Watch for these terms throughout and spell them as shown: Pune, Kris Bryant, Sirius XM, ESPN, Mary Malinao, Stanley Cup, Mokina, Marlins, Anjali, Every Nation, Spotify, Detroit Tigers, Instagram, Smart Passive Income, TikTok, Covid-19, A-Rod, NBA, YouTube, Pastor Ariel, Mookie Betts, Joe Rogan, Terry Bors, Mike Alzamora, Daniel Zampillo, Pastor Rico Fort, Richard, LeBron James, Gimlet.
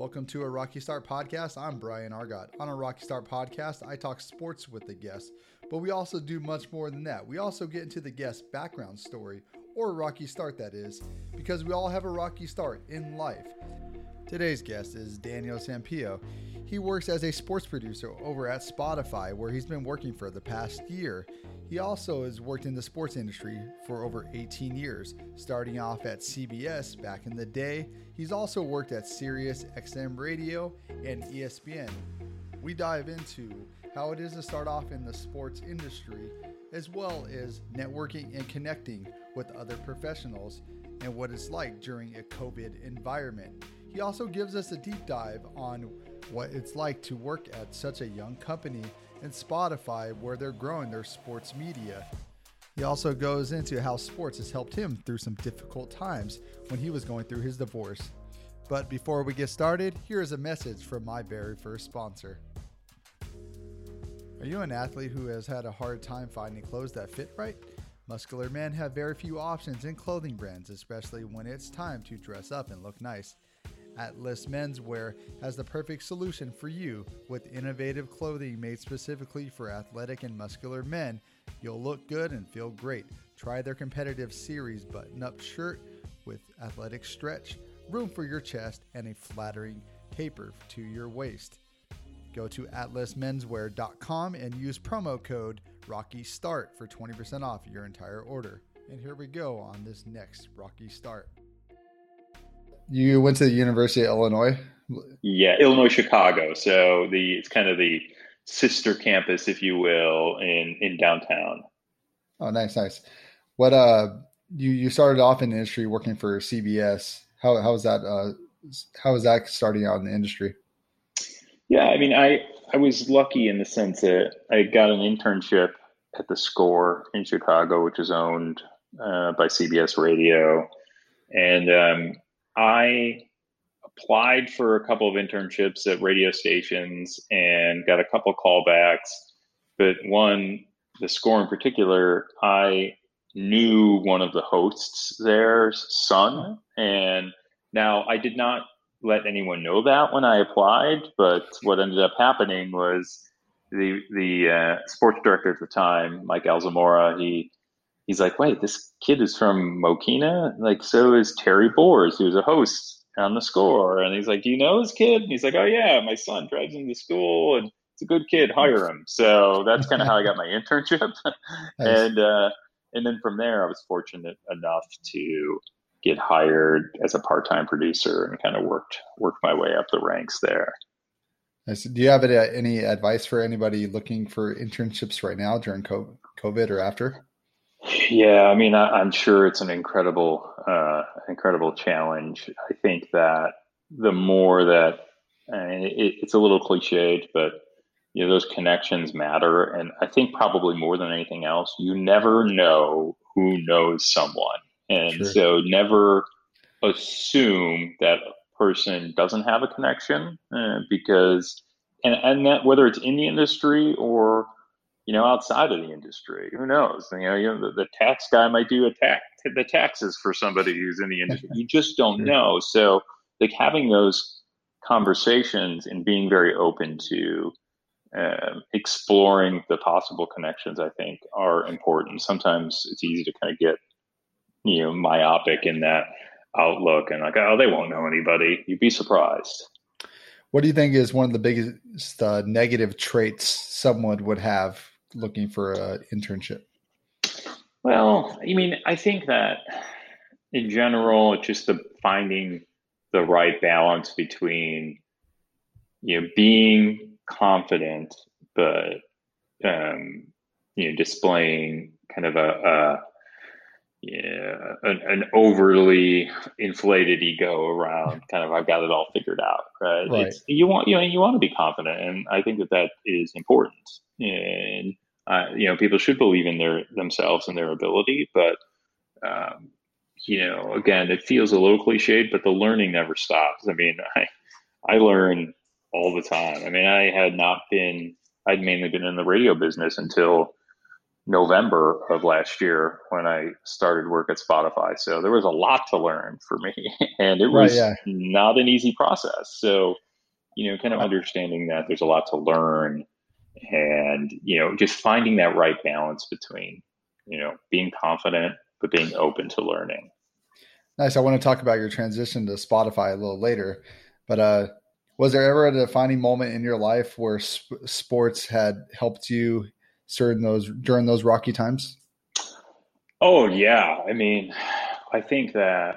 Welcome to A Rocky Start Podcast. I'm Brian Argot. On A Rocky Start Podcast, I talk sports with the guests, but we also do much more than that. We also get into the guest's background story, or rocky start that is, because we all have a rocky start in life. Today's guest is Daniel Zampillo. He works as a sports producer over at Spotify, where he's been working for the past year. He also has worked in the sports industry for over 18 years, starting off at CBS back in the day. He's also worked at Sirius XM Radio and ESPN. We dive into how it is to start off in the sports industry, as well as networking and connecting with other professionals, and what it's like during a COVID environment. He also gives us a deep dive on what it's like to work at such a young company and Spotify, where they're growing their sports media. He also goes into how sports has helped him through some difficult times when he was going through his divorce. But before we get started, here is a message from my very first sponsor. Are you an athlete who has had a hard time finding clothes that fit right? Muscular men have very few options in clothing brands, especially when it's time to dress up and look nice. Atlas Menswear has the perfect solution for you. With innovative clothing made specifically for athletic and muscular men, you'll look good and feel great. Try their competitive series button-up shirt with athletic stretch, room for your chest, and a flattering taper to your waist. Go to atlasmenswear.com and use promo code ROCKYSTART for 20% off your entire order. And here we go on this next Rocky Start. You went to the University of Illinois? Yeah, Illinois, Chicago. So it's kind of the sister campus, if you will, in downtown. Oh, nice. What you started off in the industry working for CBS. How was that starting out in the industry? Yeah, I mean, I was lucky in the sense that I got an internship at The Score in Chicago, which is owned by CBS Radio, and I applied for a couple of internships at radio stations and got a couple callbacks, but one, The Score in particular, I knew one of the hosts there's son. And now I did not let anyone know that when I applied, but what ended up happening was the sports director at the time, Mike Alzamora, He's like, wait, this kid is from Mokina? Like, so is Terry Bors, who's a host on The Score. And he's like, do you know this kid? And he's like, oh, yeah, my son drives him to school, and it's a good kid. Hire him. So that's kind of how I got my internship. And then from there, I was fortunate enough to get hired as a part-time producer and kind of worked my way up the ranks there. Nice. Do you have any advice for anybody looking for internships right now during COVID or after? Yeah, I mean, I'm sure it's an incredible challenge. I think that the more that, and it's a little cliched, but you know, those connections matter. And I think probably more than anything else, you never know who knows someone. And sure. So never assume that a person doesn't have a connection because, and that whether it's in the industry or you know, outside of the industry, who knows? You know, the tax guy might do the taxes for somebody who's in the industry. You just don't know. So, like having those conversations and being very open to exploring the possible connections, I think, are important. Sometimes it's easy to kind of get, you know, myopic in that outlook and like, oh, they won't know anybody. You'd be surprised. What do you think is one of the biggest negative traits someone would have looking for an internship? Well, I mean, I think that in general, it's just finding the right balance between, you know, being confident, but, you know, displaying kind of an overly inflated ego around kind of I've got it all figured out, right? You want to be confident, and I think that is important. And you know, people should believe in themselves and their ability, but you know, again, it feels a little cliched, but the learning never stops. I mean, I learn all the time. I mean, I'd mainly been in the radio business until November of last year when I started work at Spotify. So there was a lot to learn for me, and it was not an easy process. So, you know, kind of understanding that there's a lot to learn, and, you know, just finding that right balance between, you know, being confident, but being open to learning. Nice. I want to talk about your transition to Spotify a little later, but, was there ever a defining moment in your life where sports had helped you during those rocky times? Oh, yeah. I mean, I think that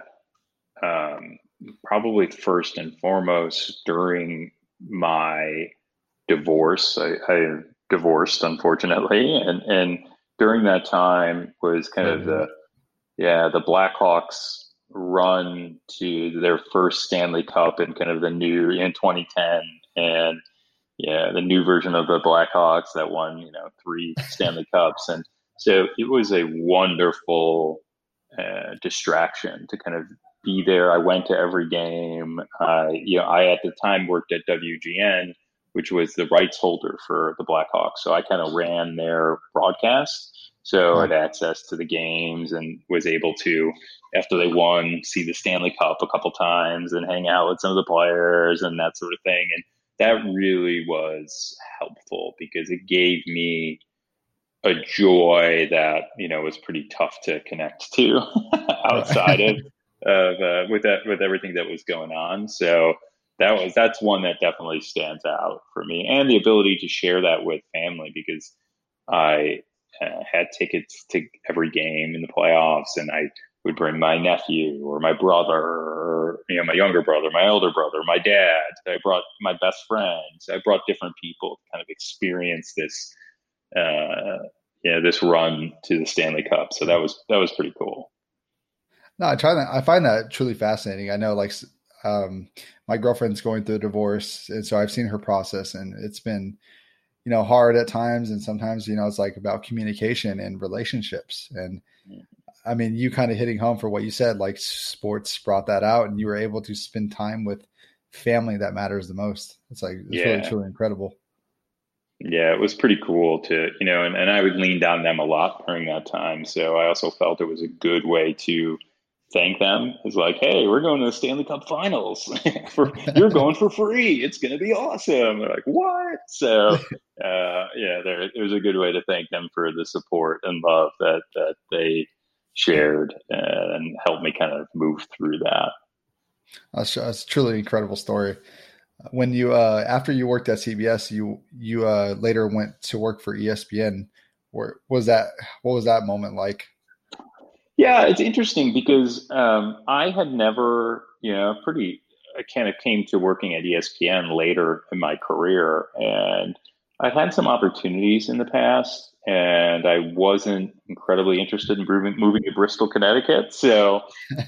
probably first and foremost during my divorce, I divorced, unfortunately. And during that time was kind of the Blackhawks run to their first Stanley Cup and kind of the new in 2010, and the new version of the Blackhawks that won, you know, 3 Stanley Cups. And so it was a wonderful distraction to kind of be there. I went to every game. I at the time worked at WGN, which was the rights holder for the Blackhawks. So I kind of ran their broadcast. So I had access to the games and was able to, after they won, see the Stanley Cup a couple times and hang out with some of the players and that sort of thing. And that really was helpful because it gave me a joy that, you know, was pretty tough to connect to outside with everything that was going on. So that's one that definitely stands out for me, and the ability to share that with family, because I had tickets to every game in the playoffs, and I would bring my nephew or my brother, or, you know, my younger brother, my elder brother, my dad. I brought my best friends. I brought different people to kind of experience this, this run to the Stanley Cup. So that was pretty cool. No, I find that truly fascinating. I know, like, my girlfriend's going through a divorce, and so I've seen her process, and it's been, you know, hard at times. And sometimes, you know, it's like about communication and relationships. And I mean, you kind of hitting home for what you said, like sports brought that out, and you were able to spend time with family that matters the most. It's really, truly incredible. Yeah, it was pretty cool to, you know, and I would lean on them a lot during that time. So I also felt it was a good way to thank them. It's like, hey, we're going to the Stanley Cup Finals. You're going for free. It's going to be awesome. They're like, what? So, it was a good way to thank them for the support and love that they shared and helped me kind of move through that. That's truly an incredible story. When you, after you worked at CBS, you later went to work for ESPN. What was that moment like? Yeah, it's interesting because I had never, I kind of came to working at ESPN later in my career, and I've had some opportunities in the past, and I wasn't incredibly interested in moving to Bristol, Connecticut. So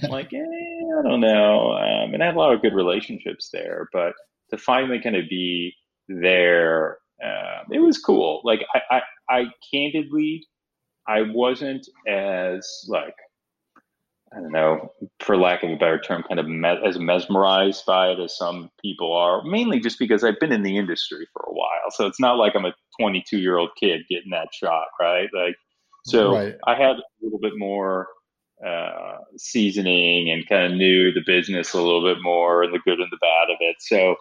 I'm like, I don't know. And I had a lot of good relationships there, but to finally kind of be there, it was cool. Like I candidly, I wasn't as, like, I don't know, for lack of a better term, kind of as mesmerized by it as some people are, mainly just because I've been in the industry for a while. So it's not like I'm a 22-year-old kid getting that shot, right? Like, so right. I had a little bit more seasoning and kind of knew the business a little bit more and the good and the bad of it. So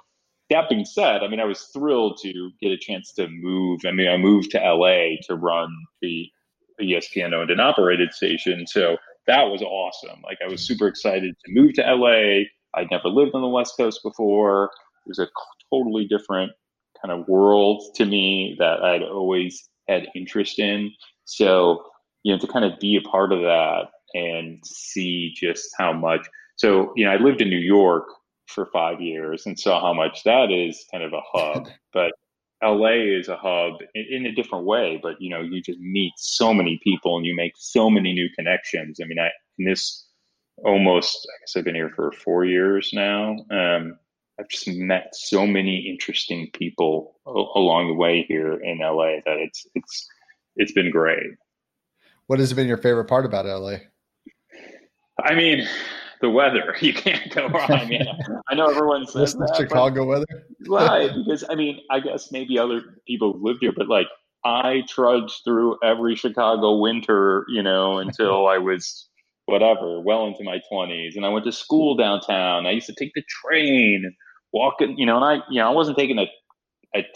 that being said, I mean, I was thrilled to get a chance to move. I mean, I moved to LA to run the ESPN owned and operated station. So that was awesome. Like, I was super excited to move to LA. I'd never lived on the West Coast before. It was a totally different kind of world to me that I'd always had interest in. So, to kind of be a part of that and see just how much. So, I lived in New York for 5 years and saw how much that is kind of a hub, but LA is a hub in a different way, but, you just meet so many people and you make so many new connections. I mean, I guess I've been here for 4 years now. I've just met so many interesting people along the way here in LA that it's been great. What has been your favorite part about LA? I mean, the weather. You can't go wrong. I mean, I know everyone says that, Chicago weather. Right, because I guess maybe other people who've lived here, but like I trudged through every Chicago winter, you know, until I was whatever, well into my 20s. And I went to school downtown. I used to take the train, walking, you know, and I wasn't taking a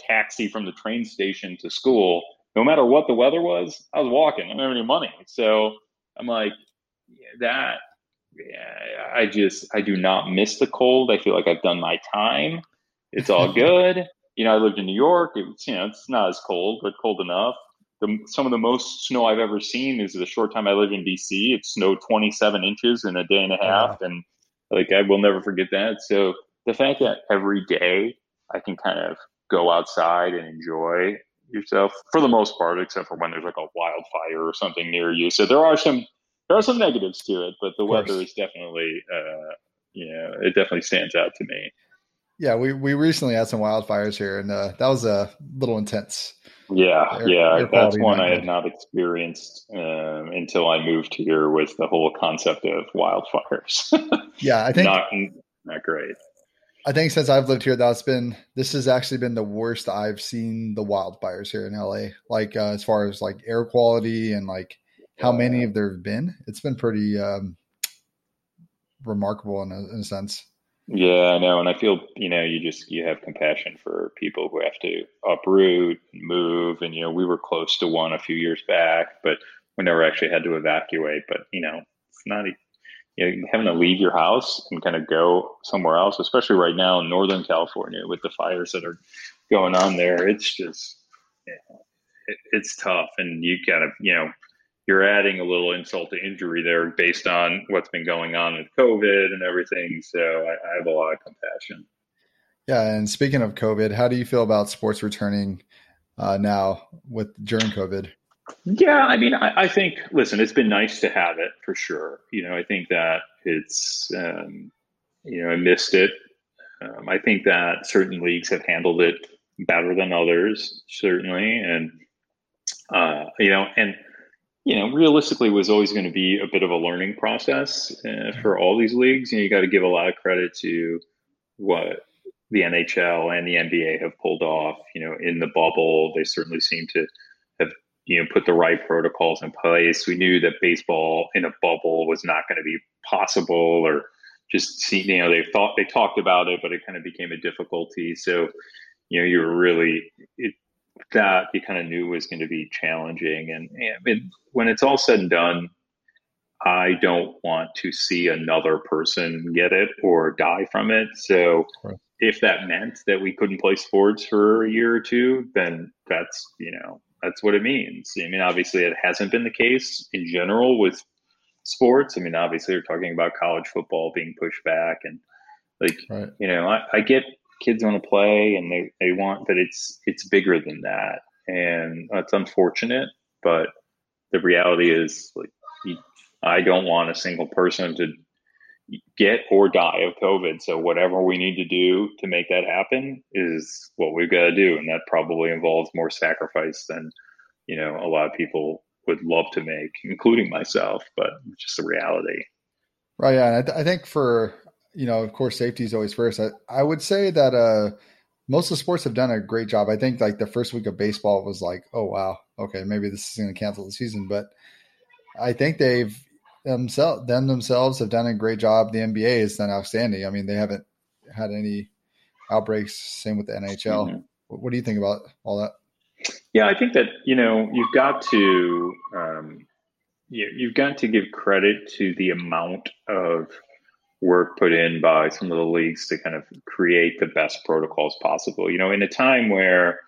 taxi from the train station to school. No matter what the weather was, I was walking. I didn't have any money. So I'm like, I do not miss the cold. I feel like I've done my time. It's all good. You know, I lived in New York. It's, you know, it's not as cold, but cold enough. Some of the most snow I've ever seen is the short time I lived in D.C. It snowed 27 inches in a day and a half. Yeah. And like, I will never forget that. So the fact that every day I can kind of go outside and enjoy yourself for the most part, except for when there's like a wildfire or something near you. So there are some negatives to it, but the weather is definitely, it definitely stands out to me. Yeah, we recently had some wildfires here, and that was a little intense. That's one I had not experienced until I moved here with the whole concept of wildfires. Yeah, I think not great. I think since I've lived here, this has actually been the worst I've seen the wildfires here in LA. Like as far as like air quality and like how many of there have been, it's been pretty remarkable in a sense. Yeah, I know. And I feel, you know, you have compassion for people who have to uproot, move. And, you know, we were close to one a few years back, but we never actually had to evacuate. But, you know, it's not, you know, having to leave your house and kind of go somewhere else, especially right now in Northern California with the fires that are going on there. It's just, it's tough. And you kind of, you know, you're adding a little insult to injury there based on what's been going on with COVID and everything. So I have a lot of compassion. Yeah. And speaking of COVID, how do you feel about sports returning now during COVID? Yeah. I mean, I think, listen, it's been nice to have it for sure. You know, I think that it's, you know, I missed it. I think that certain leagues have handled it better than others, certainly. And, you know, and, you know, realistically was always going to be a bit of a learning process for all these leagues. You know, you got to give a lot of credit to what the NHL and the NBA have pulled off, you know, in the bubble. They certainly seem to have, you know, put the right protocols in place. We knew that baseball in a bubble was not going to be possible, or just, you know, they talked about it, but it kind of became a difficulty. So, you know, you were really, that you kind of knew was going to be challenging. And when it's all said and done, I don't want to see another person get it or die from it. So if that meant that we couldn't play sports for a year or two, then that's, you know, that's what it means. I mean, obviously it hasn't been the case in general with sports. I mean, obviously we're talking about college football being pushed back and like, you know, I get kids want to play and they want, but it's bigger than that. And it's unfortunate, but the reality is like, I don't want a single person to get or die of COVID. So whatever we need to do to make that happen is what we've got to do. And that probably involves more sacrifice than, you know, a lot of people would love to make, including myself, but it's just the reality. Right. Yeah. And I think for, you know, of course, safety is always first. I would say that most of the sports have done a great job. I think like the first week of baseball was like, oh, wow, okay, maybe this is going to cancel the season. But I think they've themselves have done a great job. The NBA has done outstanding. I mean, they haven't had any outbreaks. Same with the NHL. Mm-hmm. What do you think about all that? Yeah, I think that, you know, you've got to give credit to the amount of work put in by some of the leagues to kind of create the best protocols possible. You know, in a time where,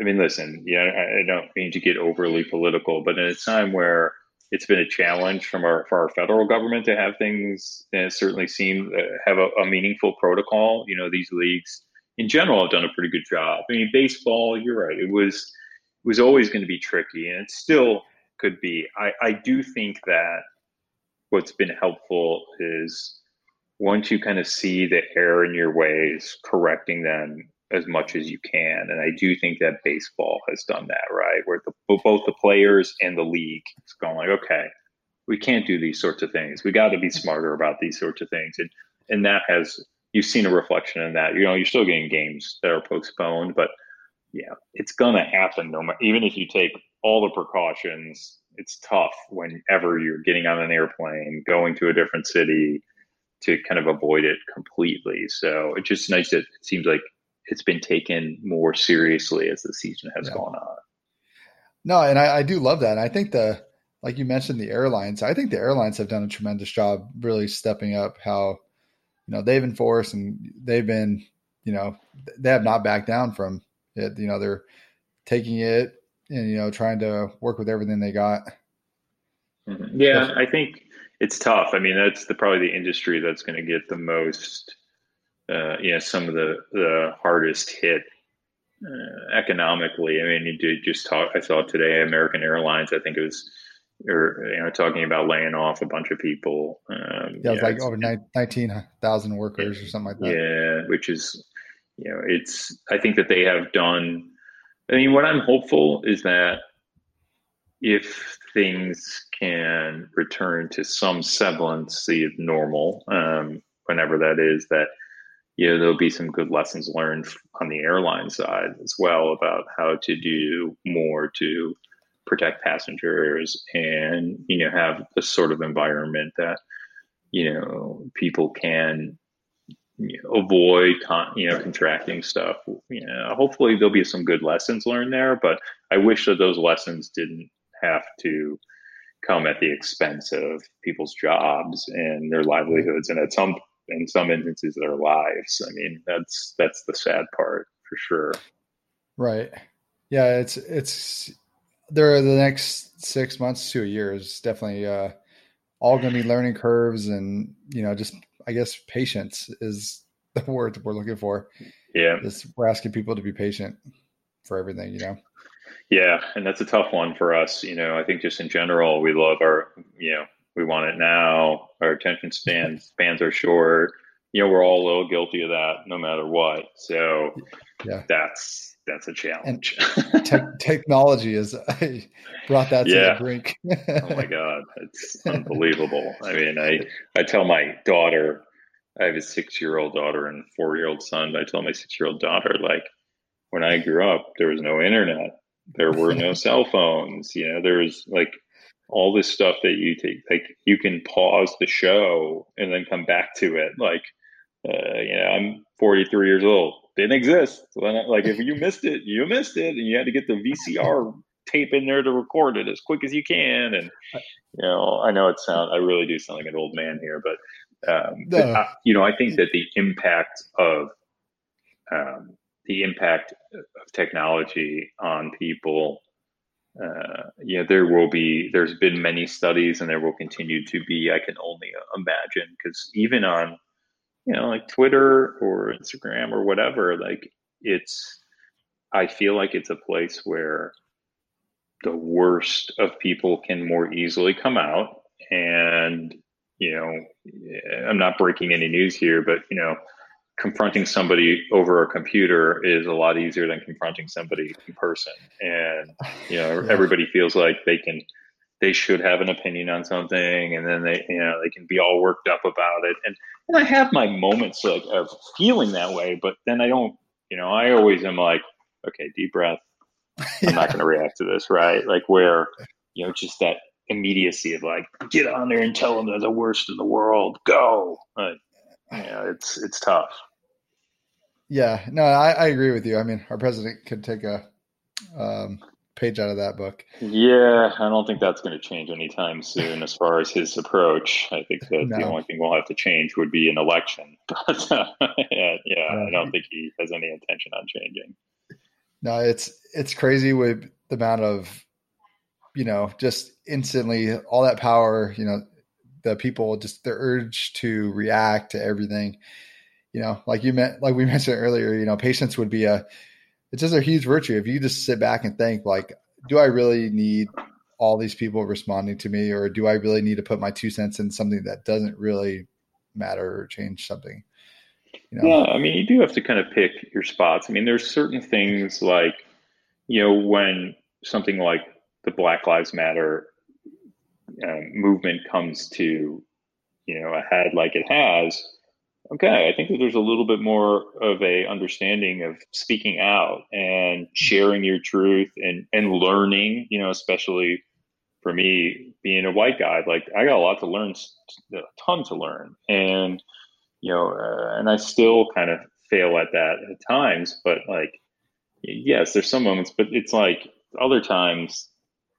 I mean, listen, yeah, I don't mean to get overly political, but in a time where it's been a challenge for our federal government to have things that certainly seem to have a meaningful protocol, you know, these leagues in general have done a pretty good job. I mean, baseball, you're right. It was always going to be tricky, and it still could be. I do think that what's been helpful is, once you kind of see the error in your ways, correcting them as much as you can. And I do think that baseball has done that, right? Where both the players and the league is going like, okay, we can't do these sorts of things. We got to be smarter about these sorts of things. And that has, you've seen a reflection in that. You know, you're still getting games that are postponed, but Yeah, it's going to happen. No matter, even if you take all the precautions, it's tough whenever you're getting on an airplane, going to a different city, to kind of avoid it completely. So it's just nice that it seems like it's been taken more seriously as the season has gone on. No, and I do love that. And I think like you mentioned, the airlines, I think the airlines have done a tremendous job really stepping up how, they've enforced, and they've been, they have not backed down from it. They're taking it and, trying to work with everything they got. Mm-hmm. Yeah. I think it's tough. I mean, that's probably the industry that's going to get the most, some of the hardest hit economically. I mean, you did just talk, I saw today, American Airlines, I think it was, talking about laying off a bunch of people. It's like over 19,000 workers or something like that. Yeah, which is, I think that they have done, I mean, what I'm hopeful is that if things can return to some semblance of normal, whenever that is, that, there'll be some good lessons learned on the airline side as well about how to do more to protect passengers and, have the sort of environment that, people can avoid, contracting stuff. Hopefully there'll be some good lessons learned there, but I wish that those lessons didn't have to come at the expense of people's jobs and their livelihoods. And at some in some instances, their lives. I mean, that's the sad part for sure. Right. Yeah. It's there are the next 6 months to a year is definitely all going to be learning curves and, just, I guess, patience is the word that we're looking for. Yeah. We're asking people to be patient for everything, Yeah. And that's a tough one for us. I think just in general, we love our, we want it now. Our attention spans are short. We're all a little guilty of that, no matter what. So, that's a challenge. Technology has brought that to the brink. Oh my God, it's unbelievable. I mean, I tell my daughter, I have a 6-year-old daughter and a 4-year-old son. I tell my 6-year-old daughter, like, when I grew up, there was no internet, there were no cell phones. There was like. All this stuff that you take, like you can pause the show and then come back to it. Like, I'm 43 years old. Didn't exist. Like if you missed it, you missed it. And you had to get the VCR tape in there to record it as quick as you can. And, I know I really do sound like an old man here, but, I think that the impact of technology on people, there's been many studies and there will continue to be, I can only imagine, because even on, like Twitter or Instagram or whatever, like I feel like it's a place where the worst of people can more easily come out. And, I'm not breaking any news here, but, confronting somebody over a computer is a lot easier than confronting somebody in person. And, everybody feels like they should have an opinion on something. And then they can be all worked up about it. And I have my moments like of feeling that way, but then I don't, I always am like, okay, deep breath. I'm not going to react to this. Right. Like where, just that immediacy of like, get on there and tell them they're the worst in the world. Go. Like, it's tough. Yeah, no, I agree with you. I mean, our president could take a page out of that book. Yeah, I don't think that's going to change anytime soon as far as his approach. I think that the only thing we'll have to change would be an election. But I don't think he has any intention on changing. No, it's crazy with the amount of, just instantly all that power, the people, just the urge to react to everything, like we mentioned earlier, patience would be it's just a huge virtue. If you just sit back and think like, do I really need all these people responding to me? Or do I really need to put my 2 cents in something that doesn't really matter or change something? Yeah, I mean, you do have to kind of pick your spots. I mean, there's certain things like, when something like the Black Lives Matter movement comes to a head like it has, okay, I think that there's a little bit more of a understanding of speaking out and sharing your truth and learning, you know, especially for me being a white guy, like I got a lot to learn, a ton to learn. And, you know, and I still kind of fail at that at times, but like, yes, there's some moments, but it's like other times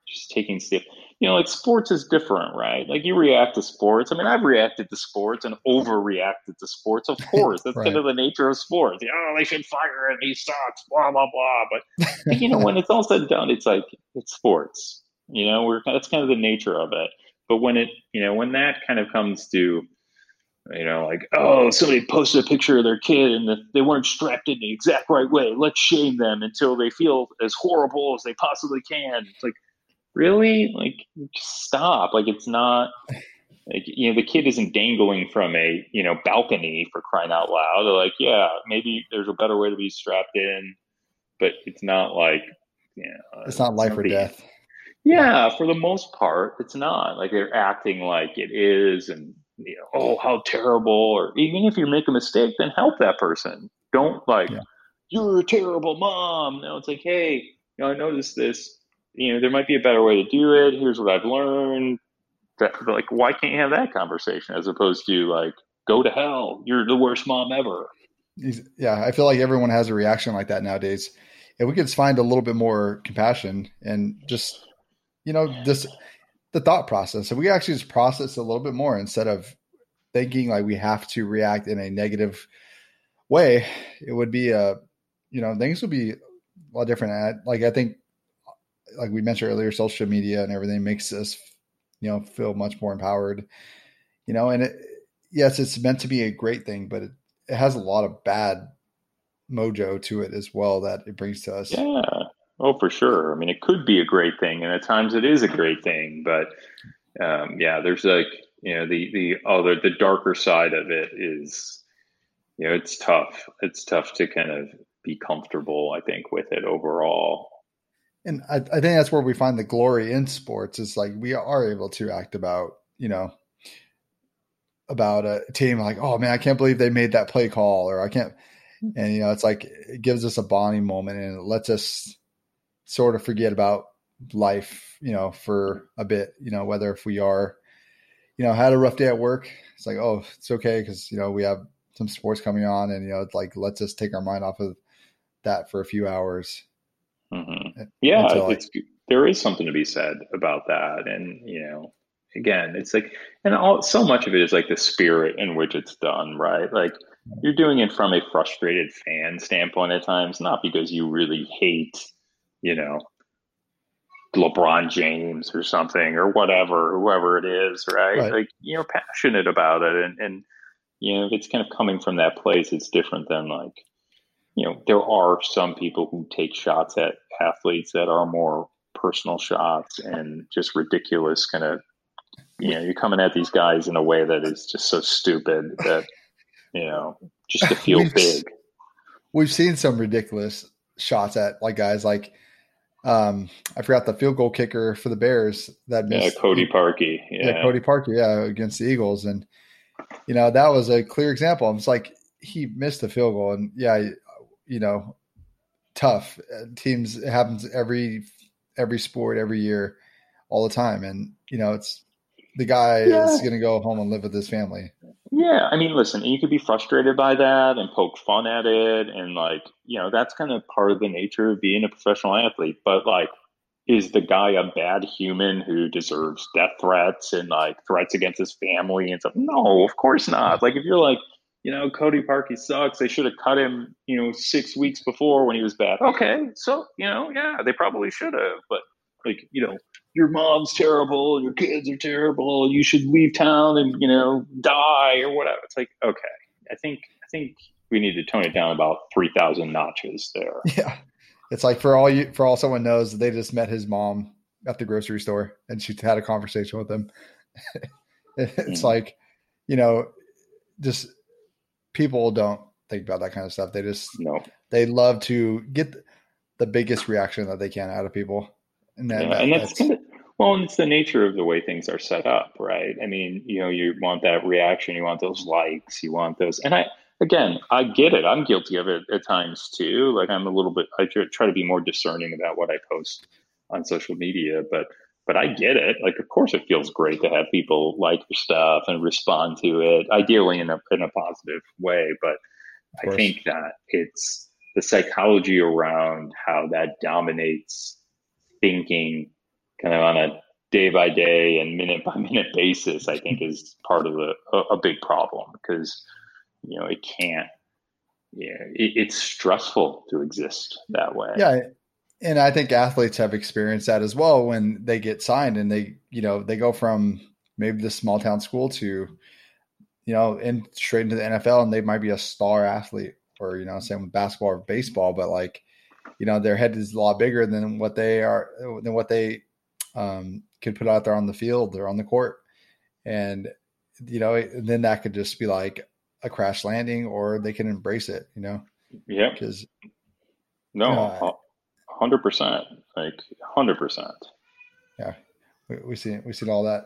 just taking stuff. You know, like sports is different, right? Like you react to sports. I mean, I've reacted to sports and overreacted to sports. Of course, that's right. Kind of the nature of sports. You know, they should fire him. He sucks, blah, blah, blah. But, you know, when it's all said and done, it's like, it's sports. You know, that's kind of the nature of it. But when it, you know, when that kind of comes to, you know, like, oh, somebody posted a picture of their kid and they weren't strapped in the exact right way. Let's shame them until they feel as horrible as they possibly can. It's like, really? Like, just stop. Like, it's not, like, you know, the kid isn't dangling from a, you know, balcony, for crying out loud. They're like, yeah, maybe there's a better way to be strapped in, but it's not like, you know. It's not life or death. Yeah, for the most part, it's not. Like, they're acting like it is and, you know, oh, how terrible. Or even if you make a mistake, then help that person. Don't, like, you're a terrible mom. No, it's like, hey, you know, I noticed this. You know, there might be a better way to do it. Here's what I've learned. Like, why can't you have that conversation as opposed to like, go to hell. You're the worst mom ever. Yeah. I feel like everyone has a reaction like that nowadays. If we could find a little bit more compassion and just, you know, just the thought process. If we actually just process a little bit more instead of thinking like we have to react in a negative way, it would be, you know, things would be a lot different. I think, like we mentioned earlier, social media and everything makes us, you know, feel much more empowered, you know, and it, yes, it's meant to be a great thing, but it has a lot of bad mojo to it as well that it brings to us. Yeah. Oh, for sure. I mean, it could be a great thing, and at times it is a great thing, but yeah, there's like, you know, the darker side of it is, you know, it's tough. It's tough to kind of be comfortable, I think, with it overall. And I think that's where we find the glory in sports. It's like we are able to act about, you know, about a team like, oh man, I can't believe they made that play call, or I can't. And, you know, it's like it gives us a bonding moment and it lets us sort of forget about life, you know, for a bit, you know, whether if we are, you know, had a rough day at work, it's like, oh, it's okay because, you know, we have some sports coming on and, you know, it like lets us take our mind off of that for a few hours. Mm-hmm. Yeah, there is something to be said about that. And, you know, again, it's like, and so much of it is like the spirit in which it's done, right? Like you're doing it from a frustrated fan standpoint at times, not because you really hate, you know, LeBron James or something or whatever, whoever it is, right? Like you're passionate about it. And, you know, if it's kind of coming from that place, it's different than like, you know, there are some people who take shots at athletes that are more personal shots and just ridiculous kind of, you know, you're coming at these guys in a way that is just so stupid that, you know, just to feel big. We've seen some ridiculous shots at like guys like, I forgot the field goal kicker for the Bears that missed. Yeah, Cody Parkey. Yeah, Cody Parkey. Yeah, against the Eagles. And, you know, that was a clear example. It's like he missed the field goal and yeah, you know, tough teams. It happens every sport, every year, all the time. And, you know, it's the guy is going to go home and live with his family. Yeah. I mean, listen, you could be frustrated by that and poke fun at it. And like, you know, that's kind of part of the nature of being a professional athlete, but like, is the guy a bad human who deserves death threats and like threats against his family and stuff? No, of course not. Like if you're like, you know, Cody Parkey sucks. They should have cut him, you know, 6 weeks before when he was bad. Okay. So, you know, yeah, they probably should have. But, like, you know, your mom's terrible. Your kids are terrible. You should leave town and, you know, die or whatever. It's like, okay, I think we need to tone it down about 3,000 notches there. Yeah. It's like for all someone knows, they just met his mom at the grocery store and she had a conversation with him. It's like, you know, just – people don't think about that kind of stuff. They just, they love to get the biggest reaction that they can out of people. And that's kind of Well, and it's the nature of the way things are set up, right? I mean, you know, you want that reaction, you want those likes, you want those. And I get it. I'm guilty of it at times too. Like I try to be more discerning about what I post on social media, but I get it. Like, of course it feels great to have people like your stuff and respond to it, ideally in a positive way. But I think that it's the psychology around how that dominates thinking kind of on a day by day and minute by minute basis, I think is part of a big problem because, you know, it's stressful to exist that way. Yeah. And I think athletes have experienced that as well when they get signed and they, you know, they go from maybe the small town school to, you know, and straight into the NFL, and they might be a star athlete or, you know, same with basketball or baseball, but like, you know, their head is a lot bigger than what they are, than what they could put out there on the field or on the court. And, you know, then that could just be like a crash landing, or they can embrace it, you know? Yeah. Because 100%, like 100%. Yeah. We seen all that.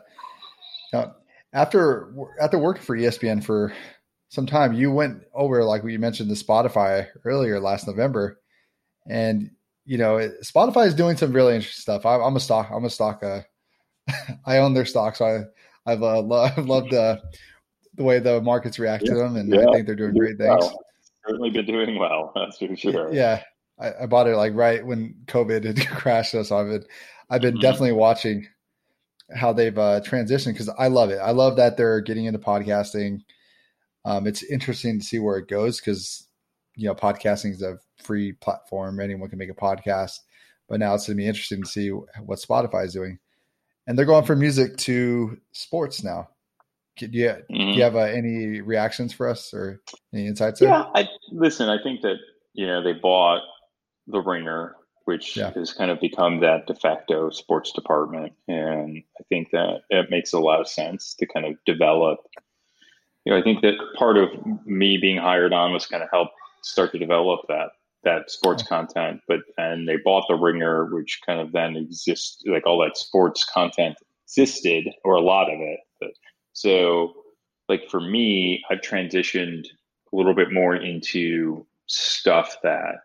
Now, after working for ESPN for some time, you went over, like we mentioned, the Spotify earlier last November, and you know, Spotify is doing some really interesting stuff. I own their stock. So I've loved the way the markets react to them. And I think they're doing great things. Well. Certainly been doing well. That's for sure. Yeah. I bought it like right when COVID had crashed us. I've been definitely watching how they've transitioned. Cause I love it. I love that they're getting into podcasting. It's interesting to see where it goes. Cause you know, podcasting is a free platform. Anyone can make a podcast, but now it's going to be interesting to see what Spotify is doing. And they're going from music to sports now. Do you have any reactions for us or any insights? Yeah. I think that, you know, they bought The Ringer, which has kind of become that de facto sports department. And I think that it makes a lot of sense to kind of develop, you know, I think that part of me being hired on was kind of help start to develop that sports content, but then they bought The Ringer, which kind of then exists, like all that sports content existed, or a lot of it. But, so like for me, I've transitioned a little bit more into stuff that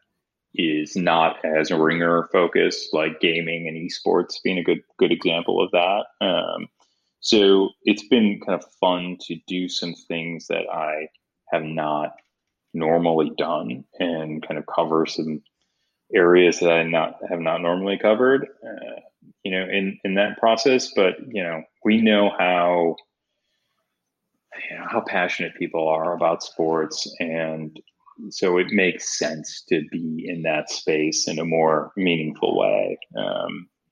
is not as Ringer focused, like gaming and esports being a good example of that. So it's been kind of fun to do some things that I have not normally done and kind of cover some areas that I have not normally covered, you know, in that process. But, you know, we know how passionate people are about sports. And so it makes sense to be in that space in a more meaningful way.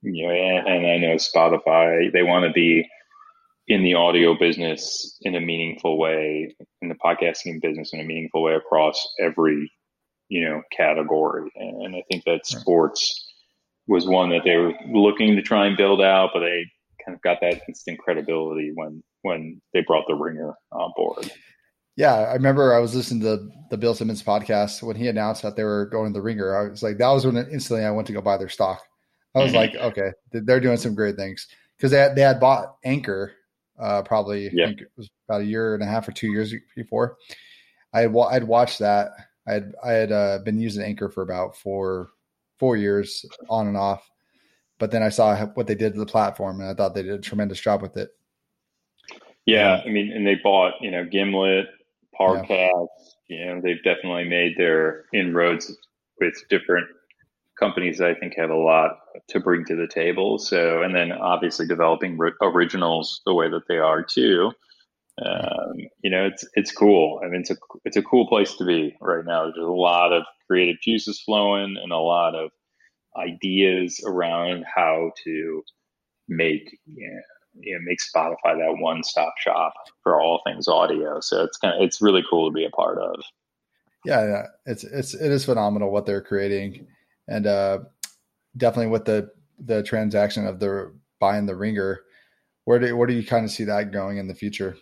You know, and I know Spotify, they want to be in the audio business in a meaningful way, in the podcasting business in a meaningful way across every, you know, category. And I think that sports was one that they were looking to try and build out, but they kind of got that instant credibility when they brought The Ringer on board. Yeah. I remember I was listening to the Bill Simmons podcast when he announced that they were going to The Ringer. I was like, that was when instantly I went to go buy their stock. I was like, okay, they're doing some great things. Cause they had bought Anchor, I think it was about a year and a half or 2 years before. I'd watched that. I had been using Anchor for about four years on and off, but then I saw what they did to the platform and I thought they did a tremendous job with it. Yeah. I mean, and they bought, you know, Gimlet, Podcast, you know, they've definitely made their inroads with different companies that I think have a lot to bring to the table. So, and then obviously developing originals the way that they are too. You know, it's cool. I mean, it's a cool place to be right now. There's a lot of creative juices flowing and a lot of ideas around how to make, make Spotify that one-stop shop for all things audio. So it's really cool to be a part of. Yeah. It is phenomenal what they're creating. And definitely with the transaction of the buying The Ringer, where do you kind of see that going in the future?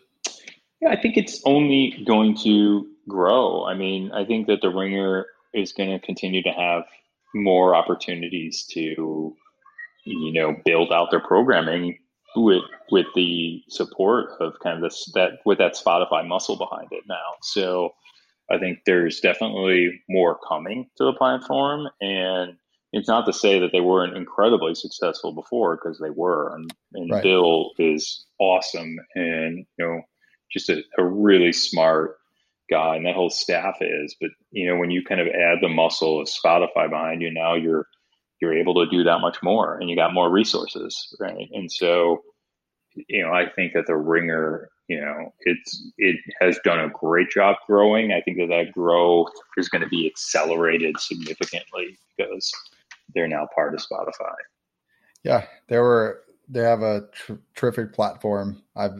Yeah, I think it's only going to grow. I mean, I think that The Ringer is going to continue to have more opportunities to you know, build out their programming with the support of kind of this, that with that Spotify muscle behind it now. So I think there's definitely more coming to the platform, and it's not to say that they weren't incredibly successful before, because they were, and right. Bill is awesome, and, you know, just a really smart guy, and that whole staff is. But, you know, when you kind of add the muscle of Spotify behind you, now you're able to do that much more, and you got more resources, right? And so, you know, I think that The Ringer, you know, it has done a great job growing. I think that growth is going to be accelerated significantly because they're now part of Spotify. Yeah, they have a terrific platform. I've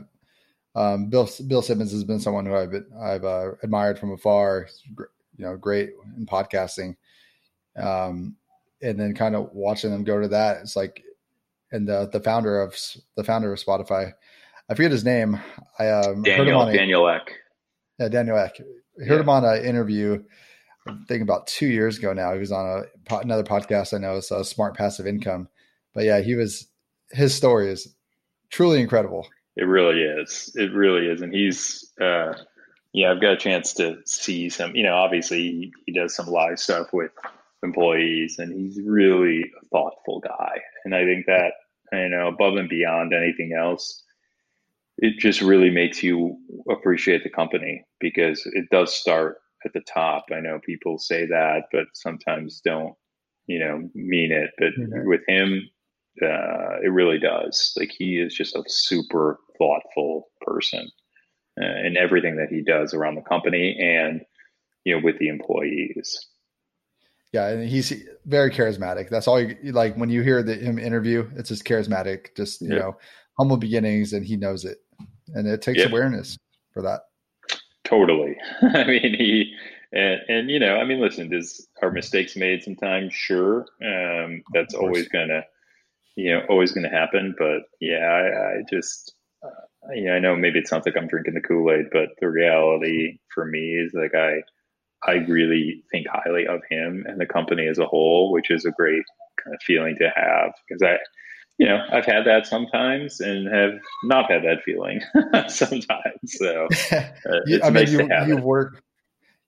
Bill Simmons has been someone who I've admired from afar. You know, great in podcasting, and then kind of watching them go to that. It's like, and the founder of Spotify, I forget his name. Daniel Ek. Yeah, Daniel Ek. I heard him on an interview, I think about 2 years ago now. He was on another podcast I know. It's Smart Passive Income. But yeah, his story is truly incredible. It really is. It really is. And he's, I've got a chance to see some, you know, obviously he does some live stuff with employees, and he's really a thoughtful guy. And I think that, you know, above and beyond anything else, it just really makes you appreciate the company, because it does start at the top. I know people say that, but sometimes don't, you know, mean it. But with him, it really does. Like, he is just a super thoughtful person in everything that he does around the company and, you know, with the employees. Yeah. And he's very charismatic. That's all you like when you hear him interview, it's just charismatic, just, you know, humble beginnings, and he knows it. And it takes awareness for that. Totally. I mean, you know, I mean, listen, are mistakes made sometimes? Sure. That's always going to happen. But yeah, I just, you know, I know maybe it sounds like I'm drinking the Kool-Aid, but the reality for me is, like, I really think highly of him and the company as a whole, which is a great kind of feeling to have, because you know, I've had that sometimes and have not had that feeling sometimes. So it's I mean, nice to have it.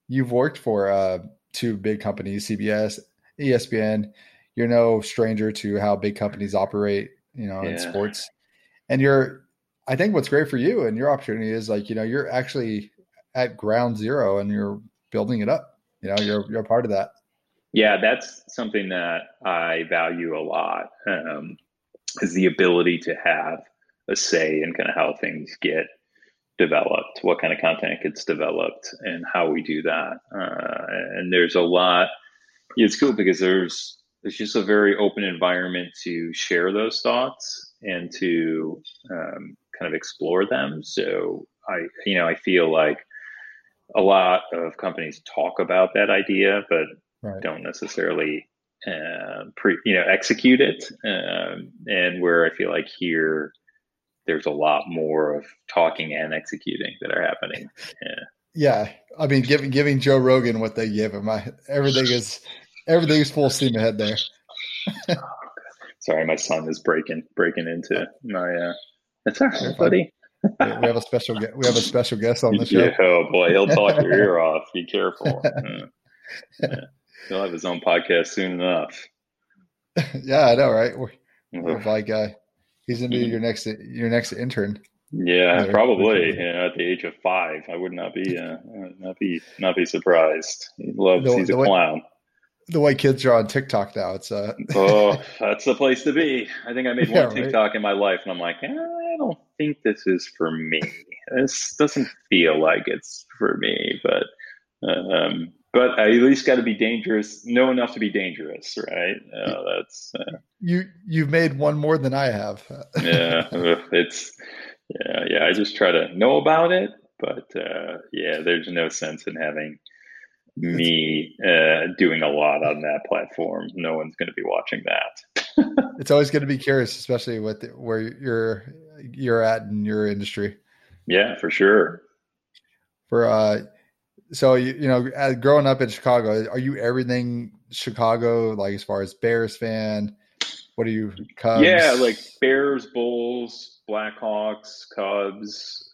You've worked for two big companies, CBS, ESPN. You're no stranger to how big companies operate, you know, in sports. And I think what's great for you and your opportunity is, like, you know, you're actually at ground zero and you're building it up. You know, you're a part of that. Yeah, that's something that I value a lot. Is the ability to have a say in kind of how things get developed, what kind of content gets developed, and how we do that. And there's a lot. It's cool because there's just a very open environment to share those thoughts and to kind of explore them. So I feel like a lot of companies talk about that idea, but don't necessarily execute it. And where I feel like here, there's a lot more of talking and executing that are happening. Yeah. I mean, giving Joe Rogan what they give him. Everything is full steam ahead there. Sorry. My son is breaking into my, that's all right, buddy. We have a special guest on the show. Yeah, oh boy. He'll talk your ear off. Be careful. Yeah. He'll have his own podcast soon enough. Yeah, I know, right? We're like, he's going to be your next intern. Yeah, later. Probably. You know, at the age of 5, I would not be surprised. He's a clown. The way kids are on TikTok now, it's oh, that's the place to be. I think I made one TikTok in my life, and I'm like, I don't think this is for me. This doesn't feel like it's for me, But I at least got to be dangerous, know enough to be dangerous, right? That's you've made one more than I have. Yeah. I just try to know about it, but there's no sense in having me doing a lot on that platform. No one's going to be watching that. It's always going to be curious, especially with where you're at in your industry. Yeah, for sure. So, you know, growing up in Chicago, are you everything Chicago, like as far as Bears fan, What are you, Cubs? Yeah, like Bears, Bulls, Blackhawks, Cubs.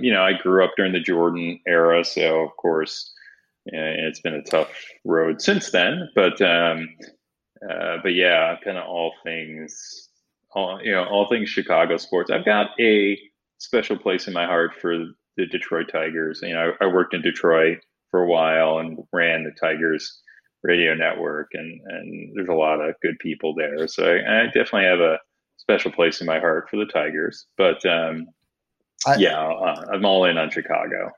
You know, I grew up during the Jordan era, so of course it's been a tough road since then. But yeah, kind of all things Chicago sports. I've got a special place in my heart for the Detroit Tigers. You know, I worked in Detroit for a while and ran the Tigers radio network, and there's a lot of good people there. So I definitely have a special place in my heart for the Tigers, but I'm all in on Chicago.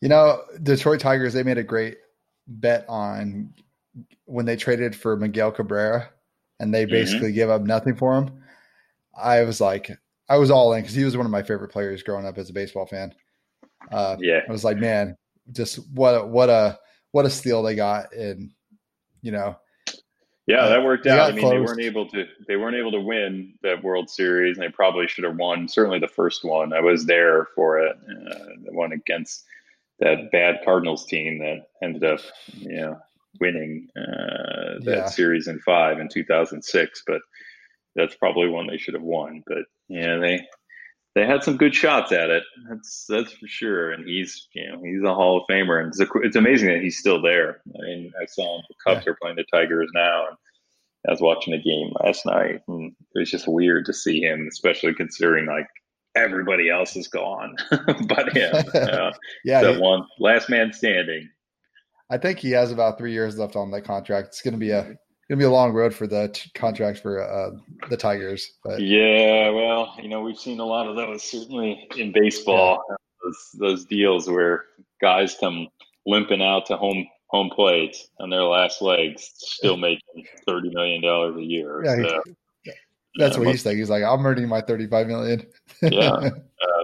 You know, Detroit Tigers, they made a great bet on when they traded for Miguel Cabrera and they basically gave up nothing for him. I was all in because he was one of my favorite players growing up as a baseball fan. I was like, man, just what a steal they got. And, you know, that worked out. I mean, they weren't able to win that World Series, and they probably should have won. Certainly the first one. I was there for it. The one against that bad Cardinals team that ended up, you know, winning that series in 5 in 2006. But that's probably one they should have won. But yeah, they had some good shots at it. That's for sure. And he's a Hall of Famer, and it's amazing that he's still there. I mean, I saw him. The Cubs are playing the Tigers now, and I was watching a game last night, and it was just weird to see him, especially considering like everybody else is gone but him. One last man standing. I think he has about 3 years left on that contract. It's going to be a long road for the contract for the Tigers. But yeah, well, you know, we've seen a lot of those, certainly in baseball, those deals where guys come limping out to home plate on their last legs, still making $30 million a year. Yeah, so, that's what he's thinking. He's like, I'm earning my $35 million.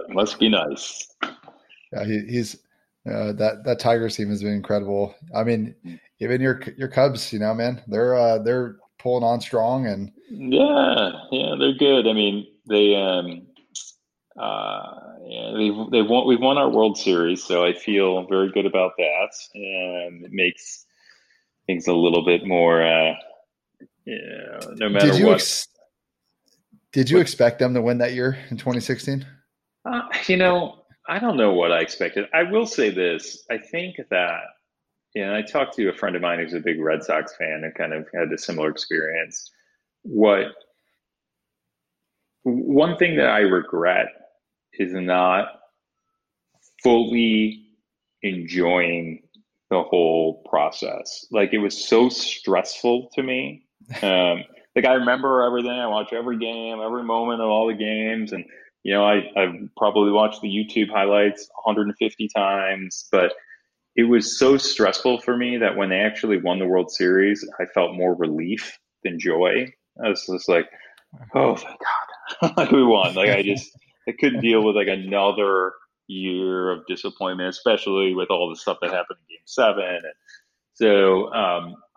Must be nice. Yeah, he's that Tigers team has been incredible. I mean, even your Cubs, you know, man, they're pulling on strong, and yeah, they're good. I mean, we've won our World Series, so I feel very good about that. It makes things a little bit more. No matter what. Did you expect them to win that year in 2016? You know, I don't know what I expected. I will say this: I think that. Yeah, I talked to a friend of mine who's a big Red Sox fan and kind of had a similar experience. One thing that I regret is not fully enjoying the whole process. Like, it was so stressful to me. Like, I remember everything. I watch every game, every moment of all the games. And, you know, I've probably watched the YouTube highlights 150 times, but it was so stressful for me that when they actually won the World Series, I felt more relief than joy. I was just like, oh, thank God. Like, we won. Like, I couldn't deal with like another year of disappointment, especially with all the stuff that happened in Game 7. And so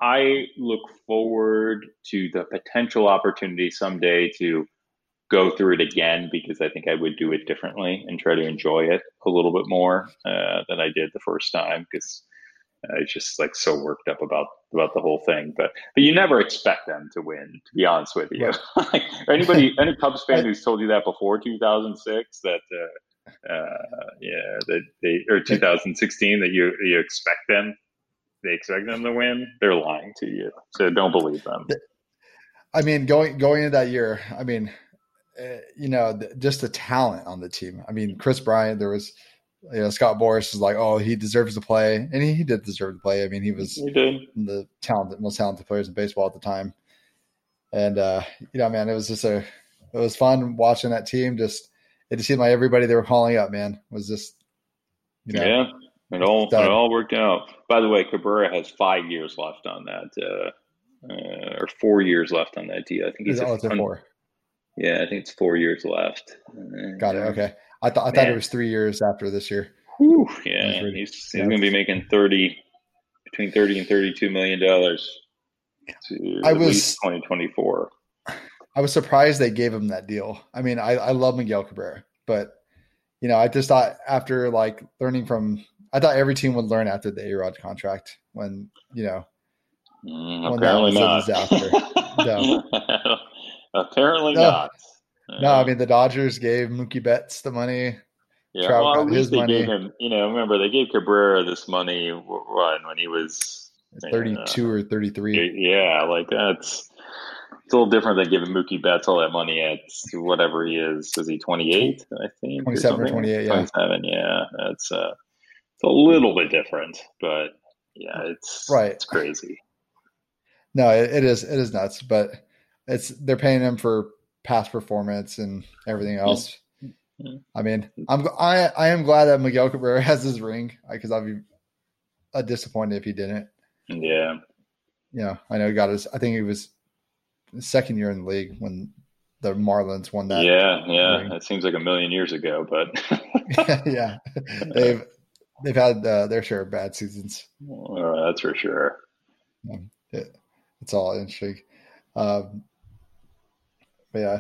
I look forward to the potential opportunity someday to go through it again, because I think I would do it differently and try to enjoy it a little bit more than I did the first time, because I was just like so worked up about the whole thing. But you never expect them to win, to be honest with you. Right. Any Cubs fan who's told you that before 2006, that 2016, that you expect them to win, they're lying to you. So don't believe them. I mean, going into that year, I mean, you know, just the talent on the team. I mean, Kris Bryant, there was, you know, Scott Boras is like, oh, he deserves to play. And he did deserve to play. I mean, he was the most talented players in baseball at the time. And, you know, man, it was just it was fun watching that team. It just seemed like everybody they were calling up, man, was just, you know. Yeah, it all worked out. By the way, Cabrera has 5 years left on that, or 4 years left on that deal. I think it's 4. Yeah, I think it's 4 years left. Got it. Okay. I thought it was 3 years after this year. Whew, yeah, he's going to be making between $30 and $32 million. I was 2024. I was surprised they gave him that deal. I mean, I love Miguel Cabrera, but you know, I just thought after like learning I thought every team would learn after the A-Rod contract, when you know Apparently not. No. Apparently not. No, I mean, the Dodgers gave Mookie Betts the money. Yeah, Trout got his money. Gave him, remember, they gave Cabrera this money when he was 32 or 33. Yeah, like that's it's a little different than giving Mookie Betts all that money at whatever he is. Is he 28, I think? 27 or 28, yeah. 27, yeah. That's it's a little bit different, but yeah, it's crazy. No, it is nuts, but they're paying him for past performance and everything else. Yeah. I mean, I am glad that Miguel Cabrera has his ring, because I'd be disappointed if he didn't. Yeah, I know he got his. I think it was his second year in the league when the Marlins won that. Yeah, ring. It seems like a million years ago, but yeah, they've had their share of bad seasons. Oh, that's for sure. Yeah. It's all intrigue. But yeah.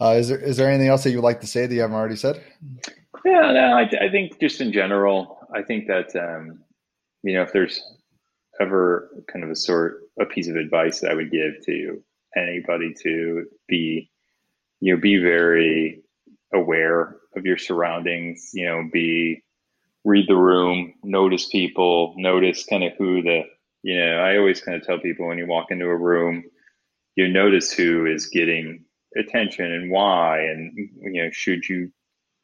Is there anything else that you would like to say that you haven't already said? Yeah, no, I think just in general, I think that, if there's ever kind of a piece of advice that I would give to anybody, to be very aware of your surroundings, read the room, notice people, notice kind of who I always kind of tell people, when you walk into a room, you notice who is getting attention and why, and, should you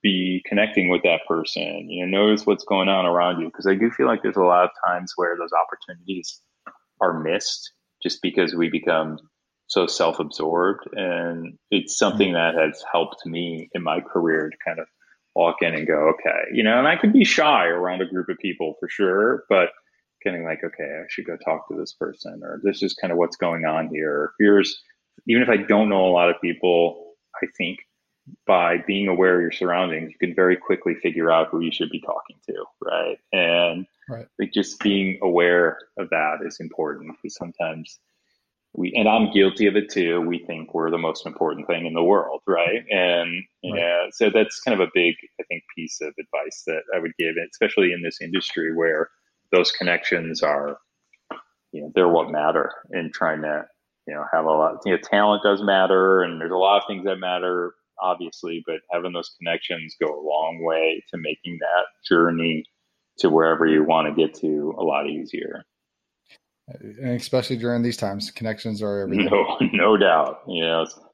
be connecting with that person? Notice what's going on around you, because I do feel like there's a lot of times where those opportunities are missed just because we become so self-absorbed. And it's something that has helped me in my career to kind of walk in and go, okay, and I could be shy around a group of people for sure, but getting like, okay, I should go talk to this person, or this is kind of what's going on here. Here's, even if I don't know a lot of people, I think by being aware of your surroundings, you can very quickly figure out who you should be talking to, right? And like just being aware of that is important, because sometimes and I'm guilty of it too, we think we're the most important thing in the world, right? And yeah, so that's kind of a big, I think, piece of advice that I would give, especially in this industry where those connections are, they're what matter, and trying to, have a lot, talent does matter, and there's a lot of things that matter, obviously, but having those connections go a long way to making that journey to wherever you want to get to a lot easier. And especially during these times, connections are everything. No doubt,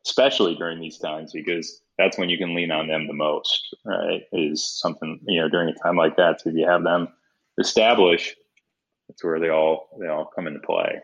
especially during these times, because that's when you can lean on them the most, right? Is something, during a time like that. So if you have them, establish, that's where they all come into play.